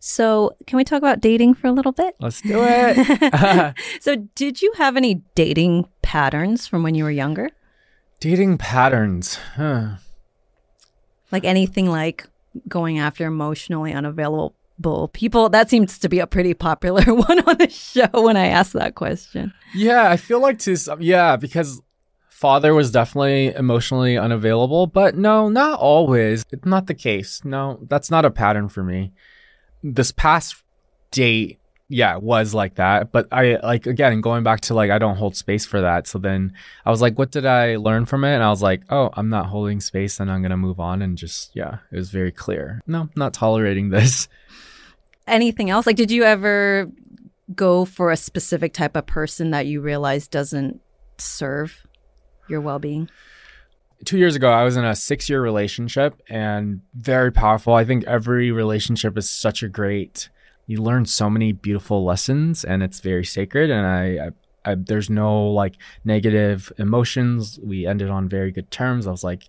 So can we talk about dating for a little bit? Let's do it. So did you have any dating patterns from when you were younger? Dating patterns? Huh. Like anything like going after emotionally unavailable people? That seems to be a pretty popular one on the show when I asked that question. Yeah, I feel like because father was definitely emotionally unavailable, but no, not always. It's not the case. No, that's not a pattern for me. This past date, yeah, it was like that. But I, like, again, going back to, like, I don't hold space for that. So then I was like, what did I learn from it? And I was like, oh, I'm not holding space and I'm going to move on. And just, yeah, it was very clear. No, not tolerating this. Anything else? Like, did you ever go for a specific type of person that you realized doesn't serve your well-being? 2 years ago, I was in a 6-year relationship, and very powerful. I think every relationship is such a great... You learn so many beautiful lessons, and it's very sacred. And I there's no, like, negative emotions. We ended on very good terms. I was like,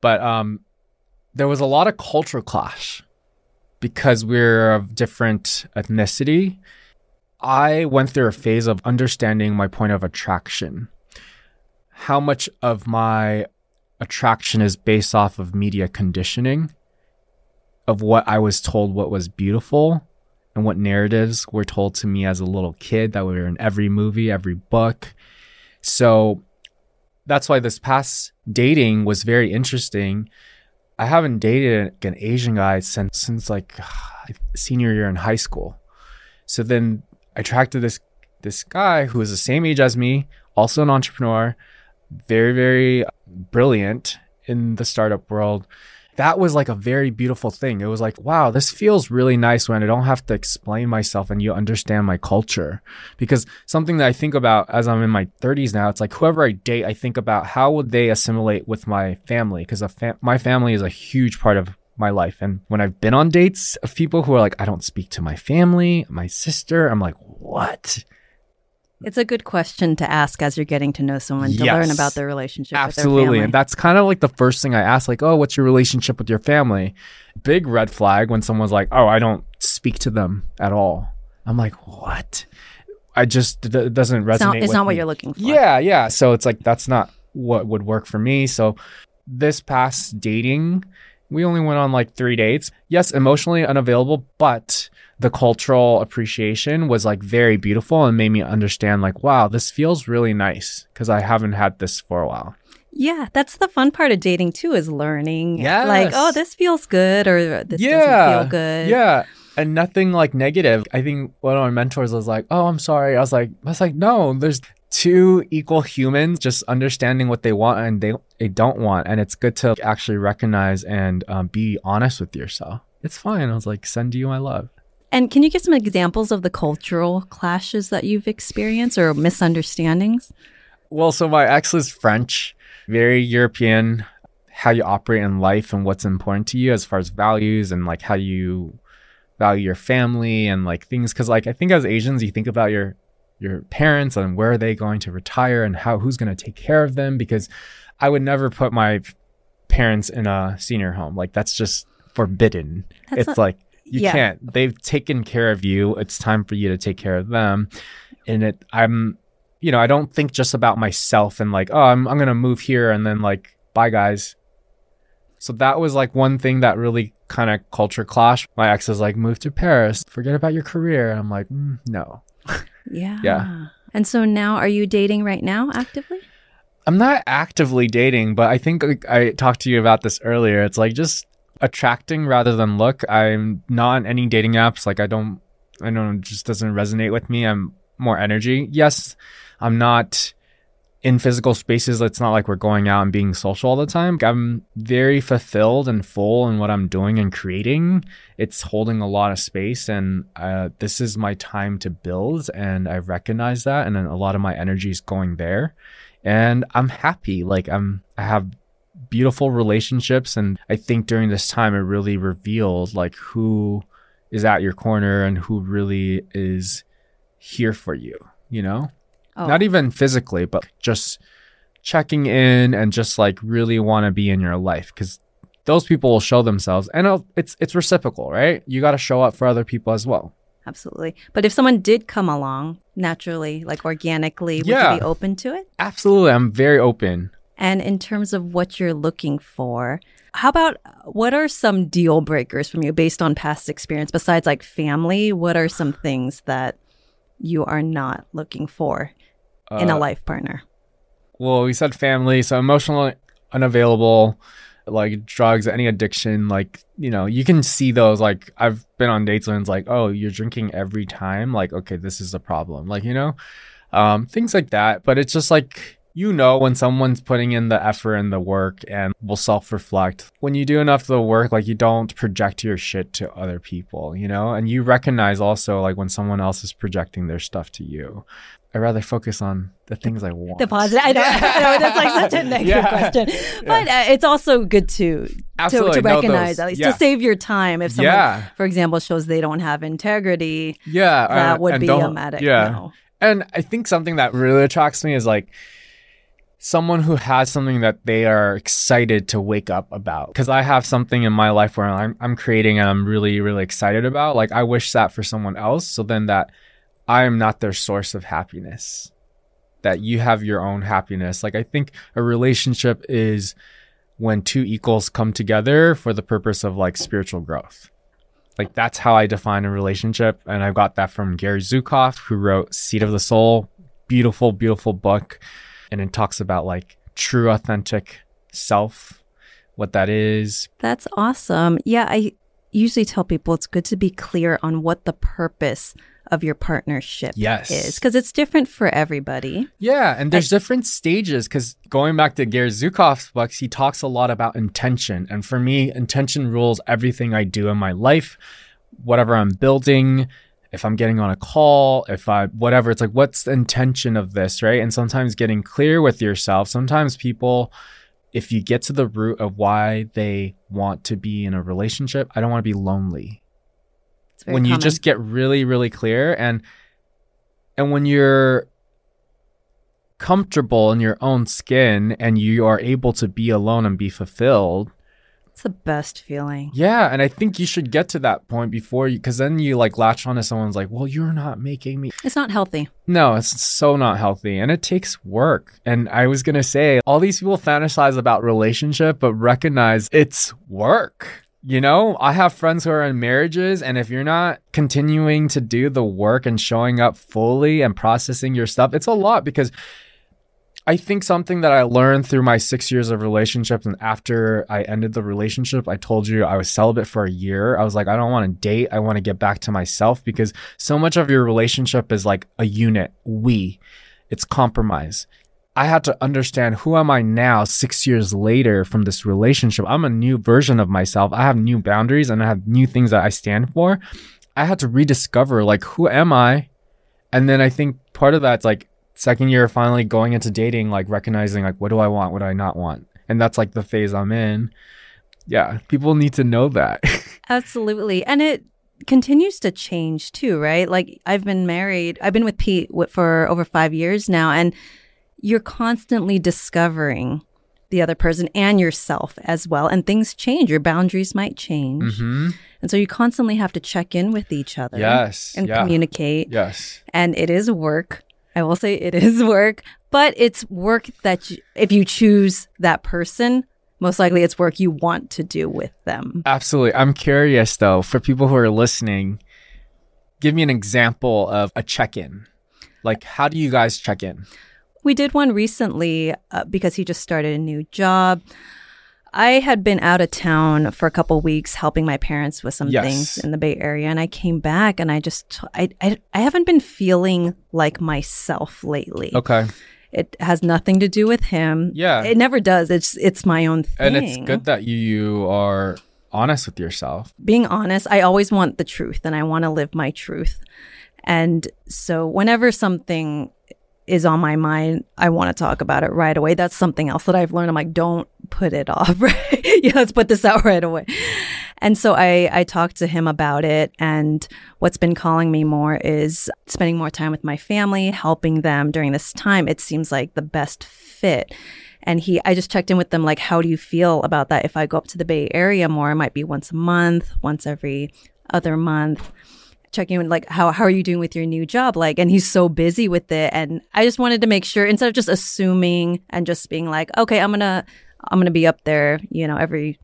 but there was a lot of cultural clash because we're of different ethnicity. I went through a phase of understanding my point of attraction. How much of my attraction is based off of media conditioning, of what I was told what was beautiful, and what narratives were told to me as a little kid that were in every movie, every book. So that's why this past dating was very interesting. I haven't dated an Asian guy since like senior year in high school. So then I attracted this guy who was the same age as me, also an entrepreneur, very, very brilliant in the startup world. That was like a very beautiful thing. It was like, wow, this feels really nice when I don't have to explain myself and you understand my culture. Because something that I think about as I'm in my 30s now, it's like whoever I date, I think about how would they assimilate with my family? Because my family is a huge part of my life. And when I've been on dates of people who are like, I don't speak to my family, my sister, I'm like, what? It's a good question to ask as you're getting to know someone to learn about their relationship with their family. And that's kind of like the first thing I ask, like, oh, what's your relationship with your family? Big red flag when someone's like, oh, I don't speak to them at all. I'm like, what? It doesn't resonate with me. It's not what you're looking for. Yeah. So it's like, that's not what would work for me. So this past dating, we only went on like 3 dates. Yes, emotionally unavailable, but the cultural appreciation was like very beautiful and made me understand like, wow, this feels really nice because I haven't had this for a while. Yeah, that's the fun part of dating too, is learning. Yes. Like, oh, this feels good or this doesn't feel good. Yeah. And nothing like negative. I think one of my mentors was like, oh, I'm sorry. I was like, no, there's two equal humans just understanding what they want and they don't want. And it's good to actually recognize and be honest with yourself. It's fine. I was like, send you my love. And can you give some examples of the cultural clashes that you've experienced or misunderstandings? Well, so my ex is French, very European, how you operate in life and what's important to you as far as values and like how you value your family and like things. Because like I think as Asians, you think about your parents and where are they going to retire and who's going to take care of them, because I would never put my parents in a senior home. Like that's just forbidden. You can't. They've taken care of you. It's time for you to take care of them. And I don't think just about myself and like, oh, I'm going to move here and then like, bye guys. So that was like one thing that really kind of culture clashed. My ex is like, move to Paris, forget about your career. And I'm like, no. Yeah. And so now, are you dating right now actively? I'm not actively dating, but I think I talked to you about this earlier. It's like just attracting rather than look. I'm not on any dating apps. Like I don't know, it just doesn't resonate with me. I'm more energy. Yes, I'm not in physical spaces. It's not like we're going out and being social all the time. I'm very fulfilled and full in what I'm doing and creating. It's holding a lot of space, and this is my time to build, and I recognize that, and then a lot of my energy is going there, and I'm happy. Like I have beautiful relationships, and I think during this time it really revealed like who is at your corner and who really is here for you, you know? Oh. Not even physically, but just checking in and just like really want to be in your life, because those people will show themselves. And it's reciprocal, right? You got to show up for other people as well. Absolutely. But if someone did come along naturally, like organically, would you be open to it? Absolutely. I'm very open. And in terms of what you're looking for, how about what are some deal breakers from you based on past experience? Besides like family, what are some things that you are not looking for in a life partner? Well, we said family, so emotionally unavailable, like drugs, any addiction, like, you know, you can see those. Like, I've been on dates and it's like, oh, you're drinking every time. Like, okay, this is a problem. Like, you know, things like that. But it's just like, you know, when someone's putting in the effort and the work and will self-reflect, when you do enough of the work, like you don't project your shit to other people, you know, and you recognize also like when someone else is projecting their stuff to you. I rather focus on the things I want. The positive. I know that's like such a negative question, but it's also good to recognize, at least to save your time. If someone, for example, shows they don't have integrity, that would be a medic. No. And I think something that really attracts me is like, someone who has something that they are excited to wake up about. Because I have something in my life where I'm creating and I'm really, really excited about. Like, I wish that for someone else. So then that I am not their source of happiness. That you have your own happiness. Like, I think a relationship is when two equals come together for the purpose of like spiritual growth. Like, that's how I define a relationship. And I got that from Gary Zukav, who wrote Seed of the Soul. Beautiful, beautiful book. And it talks about like true, authentic self, what that is. That's awesome. Yeah, I usually tell people it's good to be clear on what the purpose of your partnership is, because it's different for everybody. Yeah, and there's different stages, because going back to Gary Zukov's books, he talks a lot about intention. And for me, intention rules everything I do in my life, whatever I'm building. If I'm getting on a call, whatever, it's like, what's the intention of this, right? And sometimes getting clear with yourself. Sometimes people, if you get to the root of why they want to be in a relationship, I don't want to be lonely. It's very common. You just get really, really clear. And when you're comfortable in your own skin and you are able to be alone and be fulfilled, the best feeling. Yeah, and I think you should get to that point before you, because then you like latch on to someone's like, well, you're not making me. It's not healthy. No, it's so not healthy, and it takes work. And I was gonna say, all these people fantasize about relationship, but recognize it's work. You know, I have friends who are in marriages, and if you're not continuing to do the work and showing up fully and processing your stuff, it's a lot. Because I think something that I learned through my 6 years of relationships, and after I ended the relationship, I told you I was celibate for a year. I was like, I don't want to date. I want to get back to myself, because so much of your relationship is like a unit. It's compromise. I had to understand, who am I now 6 years later from this relationship? I'm a new version of myself. I have new boundaries and I have new things that I stand for. I had to rediscover like, who am I? And then I think part of that's like, second year, finally going into dating, like recognizing like, what do I want? What do I not want? And that's like the phase I'm in. Yeah, people need to know that. Absolutely. And it continues to change too, right? Like, I've been with Pete for over 5 years now, and you're constantly discovering the other person and yourself as well. And things change. Your boundaries might change. Mm-hmm. And so you constantly have to check in with each other. Yes. And communicate. Yes. And it is work. I will say it is work, but it's work that if you choose that person, most likely it's work you want to do with them. Absolutely. I'm curious though, for people who are listening, give me an example of a check-in. Like, how do you guys check in? We did one recently because he just started a new job. I had been out of town for a couple weeks helping my parents with some things in the Bay Area, and I came back and I just I haven't been feeling like myself lately. Okay. It has nothing to do with him. Yeah. It never does. It's my own thing. And it's good that you are honest with yourself. Being honest, I always want the truth and I want to live my truth. And so whenever something is on my mind, I want to talk about it right away. That's something else that I've learned. I'm like, don't put it off, right? Let's put this out right away. And so I talked to him about it. And what's been calling me more is spending more time with my family, helping them during this time. It seems like the best fit. And I just checked in with them, like, how do you feel about that? If I go up to the Bay Area more, it might be once a month, once every other month. Checking in with, like, how are you doing with your new job? Like, and he's so busy with it. And I just wanted to make sure, instead of just assuming and just being like, okay, I'm going to be up there, you know, every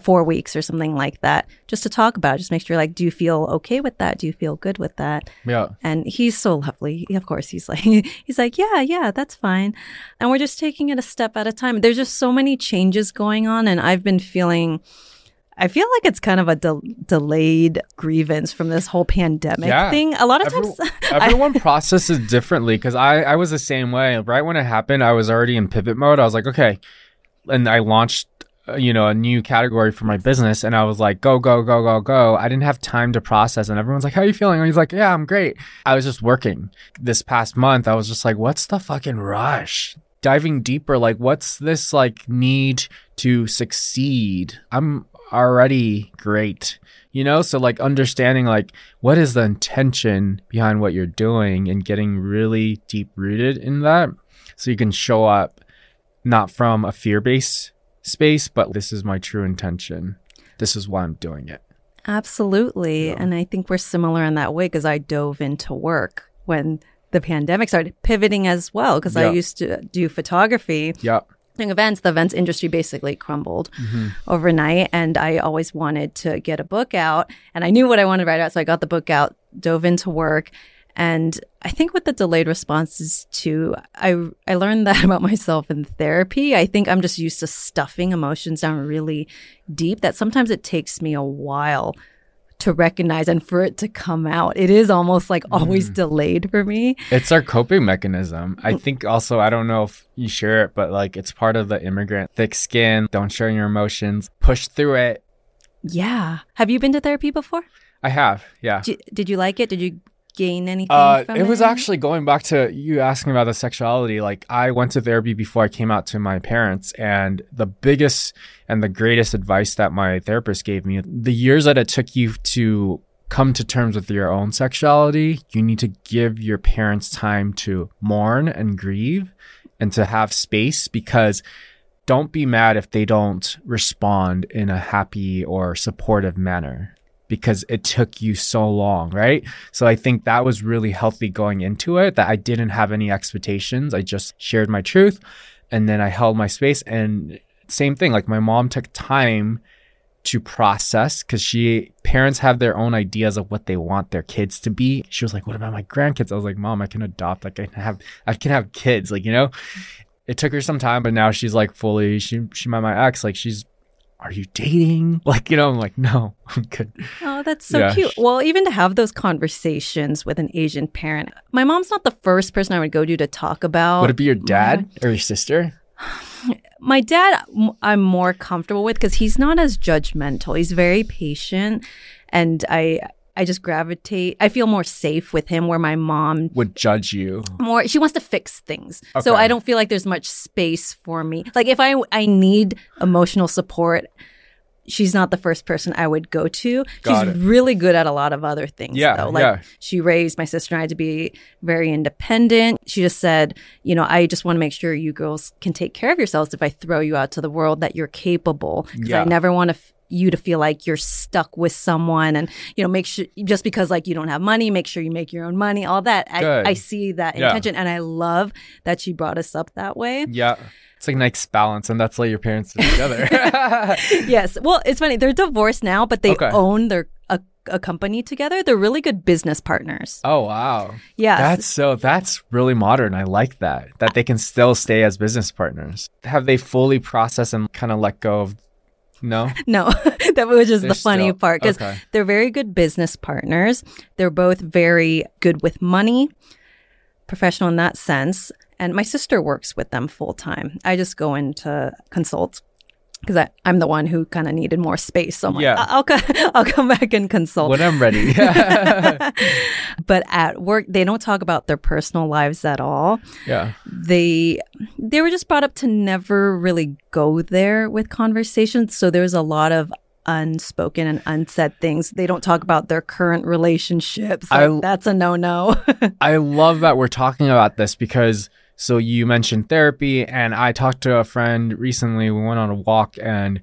4 weeks or something like that, just to talk about it. Just make sure, like, do you feel okay with that? Do you feel good with that? Yeah. And he's so lovely. Of course, he's like, yeah, that's fine. And we're just taking it a step at a time. There's just so many changes going on. And I've been feeling, I feel like it's kind of a delayed grievance from this whole pandemic thing. A lot of times... everyone processes differently, because I was the same way. Right when it happened, I was already in pivot mode. I was like, okay. And I launched, you know, a new category for my business. And I was like, go. I didn't have time to process. And everyone's like, how are you feeling? And he's like, yeah, I'm great. I was just working. This past month, I was just like, what's the fucking rush? Diving deeper, like, what's this, like, need to succeed? I'm already great, you know? So, like, understanding, like, what is the intention behind what you're doing, and getting really deep rooted in that, so you can show up not from a fear-based space, but this is my true intention, this is why I'm doing it. Absolutely. Yeah. And I think we're similar in that way, because I dove into work when the pandemic started, pivoting as well, because I used to do photography. Yeah. Events, the events industry basically crumbled overnight, and I always wanted to get a book out, and I knew what I wanted to write out, so I got the book out, dove into work. And I think with the delayed responses too, I learned that about myself in therapy. I think I'm just used to stuffing emotions down really deep, that sometimes it takes me a while to recognize and for it to come out. It is almost like always delayed for me. It's our coping mechanism. I think also, I don't know if you share it, but, like, it's part of the immigrant thick skin. Don't share your emotions. Push through it. Yeah. Have you been to therapy before? I have. Yeah. Did you like it? Did you gain anything from it? It was actually, going back to you asking about the sexuality, like, I went to therapy before I came out to my parents, and the biggest and the greatest advice that my therapist gave me, the years that it took you to come to terms with your own sexuality, you need to give your parents time to mourn and grieve and to have space, because don't be mad if they don't respond in a happy or supportive manner, because it took you so long, right? So I think that was really healthy going into it, that I didn't have any expectations. I just shared my truth, and then I held my space. And same thing, like, my mom took time to process, because parents have their own ideas of what they want their kids to be. She was like, what about my grandkids? I was like, Mom, I can adopt, like, I can have kids, like, you know? It took her some time, but now she's like fully, she met my ex, like, she's, are you dating? Like, you know, I'm like, no, I'm good. Oh, that's so cute. Well, even to have those conversations with an Asian parent, my mom's not the first person I would go to talk about. Would it be your dad or your sister? My dad, I'm more comfortable with, because he's not as judgmental. He's very patient. And I just gravitate. I feel more safe with him, where my mom would judge you more. She wants to fix things. Okay. So I don't feel like there's much space for me. Like, if I need emotional support, she's not the first person I would go to. She's really good at a lot of other things. Yeah, though. Like, she raised my sister and I to be very independent. She just said, you know, I just want to make sure you girls can take care of yourselves. If I throw you out to the world, that you're capable. Because I never want to you to feel like you're stuck with someone, and, you know, make sure, just because, like, you don't have money, make sure you make your own money, all that. I see that intention, and I love that she brought us up that way. Yeah. It's like a nice balance, and that's why your parents are together. Yes. Well, it's funny. They're divorced now, but they own their a company together. They're really good business partners. Oh, wow. Yeah. That's really modern. I like that they can still stay as business partners. Have they fully processed and kind of let go of? No, that was just the funny part, because they're very good business partners. They're both very good with money, professional in that sense. And my sister works with them full time. I just go in to consult, because I'm the one who kind of needed more space. So I'm like, I'll come back and consult when I'm ready. But at work, they don't talk about their personal lives at all. Yeah. They were just brought up to never really go there with conversations. So there's a lot of unspoken and unsaid things. They don't talk about their current relationships. Like, that's a no-no. I love that we're talking about this, because So you mentioned therapy, and I talked to a friend recently. We went on a walk, and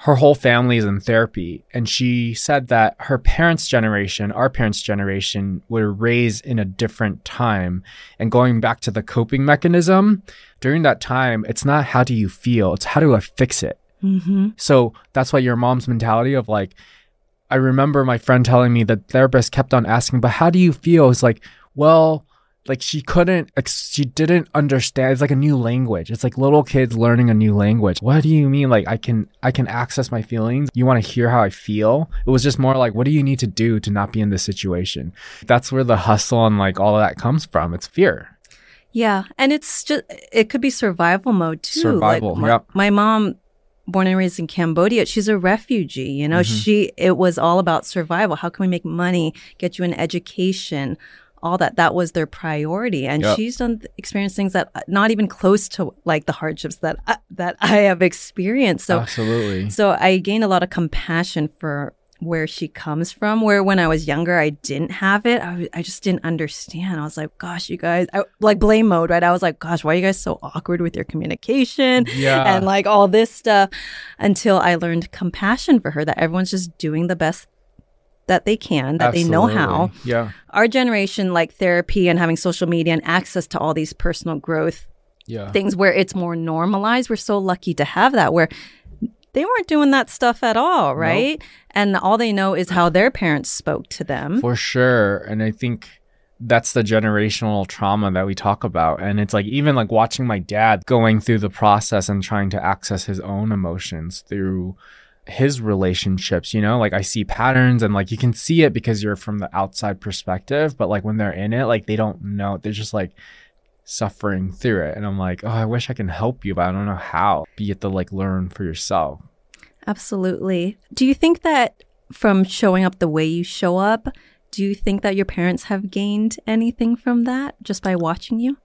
her whole family is in therapy. And she said that her parents' generation, our parents' generation, were raised in a different time. And going back to the coping mechanism, during that time, it's not how do you feel, it's how do I fix it. Mm-hmm. So that's why your mom's mentality of like, I remember my friend telling me the therapist kept on asking, but how do you feel? It's like, well, like she didn't understand. It's like a new language. It's like little kids learning a new language. What do you mean? Like I can access my feelings. You want to hear how I feel? It was just more like, what do you need to do to not be in this situation? That's where the hustle and like all of that comes from. It's fear. Yeah. And it's just, it could be survival mode too. Survival. Like my mom, born and raised in Cambodia, she's a refugee, you know, mm-hmm. It was all about survival. How can we make money, get you an education, all that. That was their priority. And she's experienced things that not even close to like the hardships that I have experienced. So, absolutely. So I gained a lot of compassion for where she comes from, where when I was younger, I didn't have it. I just didn't understand. I was like, gosh, you guys, like blame mode, right? I was like, gosh, why are you guys so awkward with your communication and like all this stuff, until I learned compassion for her, that everyone's just doing the best that they can, that Absolutely. They know how. Yeah. Our generation, like therapy and having social media and access to all these personal growth things where it's more normalized. We're so lucky to have that, where they weren't doing that stuff at all, right? Nope. And all they know is how their parents spoke to them. For sure. And I think that's the generational trauma that we talk about. And it's like, even like watching my dad going through the process and trying to access his own emotions through his relationships, you know, like I see patterns, and like you can see it because you're from the outside perspective, but like when they're in it, like they don't know. They're just like suffering through it. And I'm like, oh, I wish I can help you, but I don't know how. But you have to like learn for yourself. Absolutely. Do you think that from showing up the way you show up, do you think that your parents have gained anything from that just by watching you?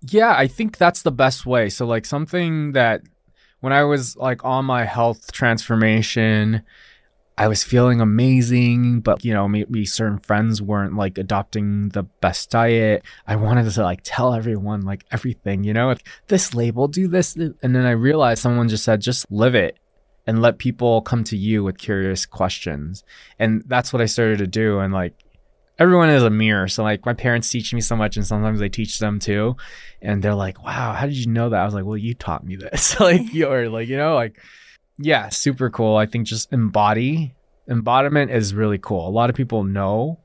Yeah, I think that's the best way. So like something that when I was like on my health transformation, I was feeling amazing, but, you know, maybe certain friends weren't like adopting the best diet. I wanted to like tell everyone like everything, you know, like, this label, do this. And then I realized someone just said, just live it and let people come to you with curious questions. And that's what I started to do. And like, everyone is a mirror. So like my parents teach me so much, and sometimes I teach them too. And they're like, wow, how did you know that? I was like, well, you taught me this. Like you're like, you know, like. Yeah, super cool. I think just embodiment is really cool. A lot of people know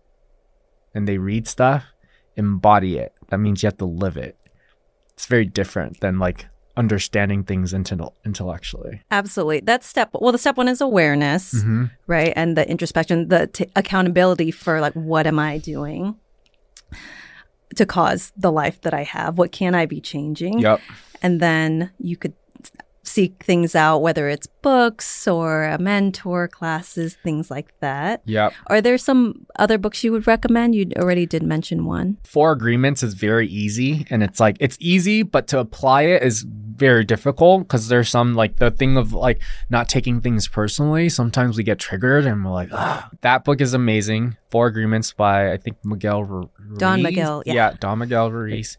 and they read stuff, embody it. That means you have to live it. It's very different than like understanding things intellectually. Absolutely. That's step. Well, the step one is awareness, mm-hmm. right? And the introspection, the accountability for like, what am I doing to cause the life that I have? What can I be changing? Yep. And then you could seek things out, whether it's books or a mentor, classes, things like that. Yeah. Are there some other books you would recommend? You already did mention one. Four Agreements is very easy, and it's like, it's easy, but to apply it is very difficult, because there's some like the thing of like not taking things personally. Sometimes we get triggered and we're like, ah. That book is amazing. Four Agreements by, I think, Ruiz. Don Miguel. Yeah, Don Miguel Ruiz.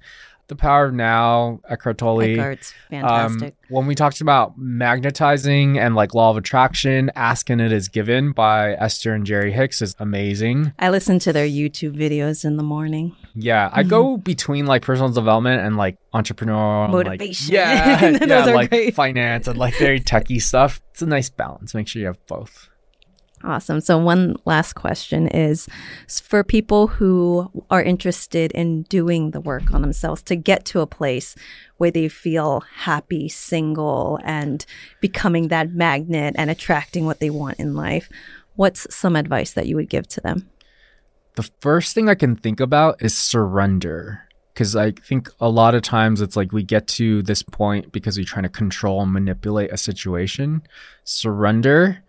The Power of Now, Eckhart Tolle. Eckhart's fantastic. When we talked about magnetizing and like law of attraction, Asking and It Is Given by Esther and Gary Hicks is amazing. I listen to their YouTube videos in the morning. Yeah. I go between like personal development and like entrepreneurial motivation. And those are like great. Finance and like very techie stuff. It's a nice balance. Make sure you have both. Awesome. So one last question is for people who are interested in doing the work on themselves to get to a place where they feel happy, single, and becoming that magnet and attracting what they want in life. What's some advice that you would give to them? The first thing I can think about is surrender. Because I think a lot of times it's like we get to this point because we're trying to control and manipulate a situation. Surrender.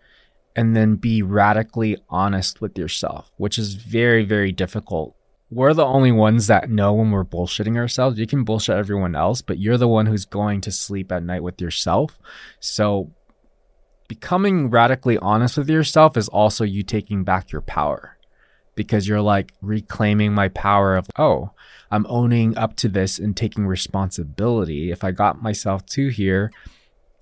And then be radically honest with yourself, which is very, very difficult. We're the only ones that know when we're bullshitting ourselves. You can bullshit everyone else, but you're the one who's going to sleep at night with yourself. So becoming radically honest with yourself is also you taking back your power. because you're like reclaiming my power of, oh, I'm owning up to this and taking responsibility. If I got myself to here,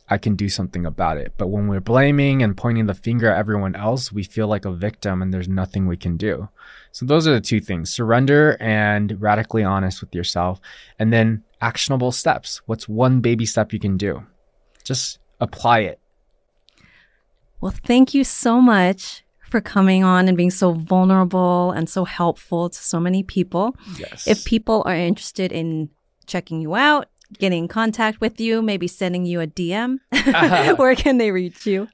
I can do something about it. But when we're blaming and pointing the finger at everyone else, we feel like a victim and there's nothing we can do. So those are the two things, surrender and radically honest with yourself. And then actionable steps. What's one baby step you can do? Just apply it. Well, thank you so much for coming on and being so vulnerable and so helpful to so many people. Yes. If people are interested in checking you out, getting in contact with you, maybe sending you a DM, where can they reach you?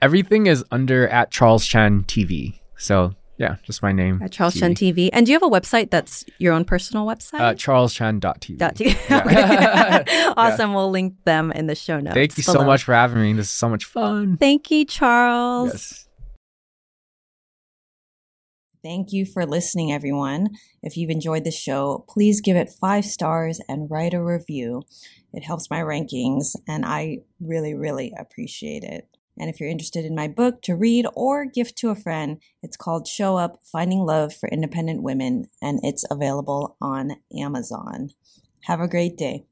Everything is under at CharlesChan.TV. So yeah, just my name. At CharlesChan.TV. And do you have a website that's your own personal website? CharlesChan.TV. Yeah. Awesome. Yeah. We'll link them in the show notes. Thank you so much for having me. This is so much fun. Thank you, Charles. Yes. Thank you for listening, everyone. If you've enjoyed the show, please give it 5 stars and write a review. It helps my rankings, and I really, really appreciate it. And if you're interested in my book to read or gift to a friend, it's called Show Up: Finding Love for Independent Women, and it's available on Amazon. Have a great day.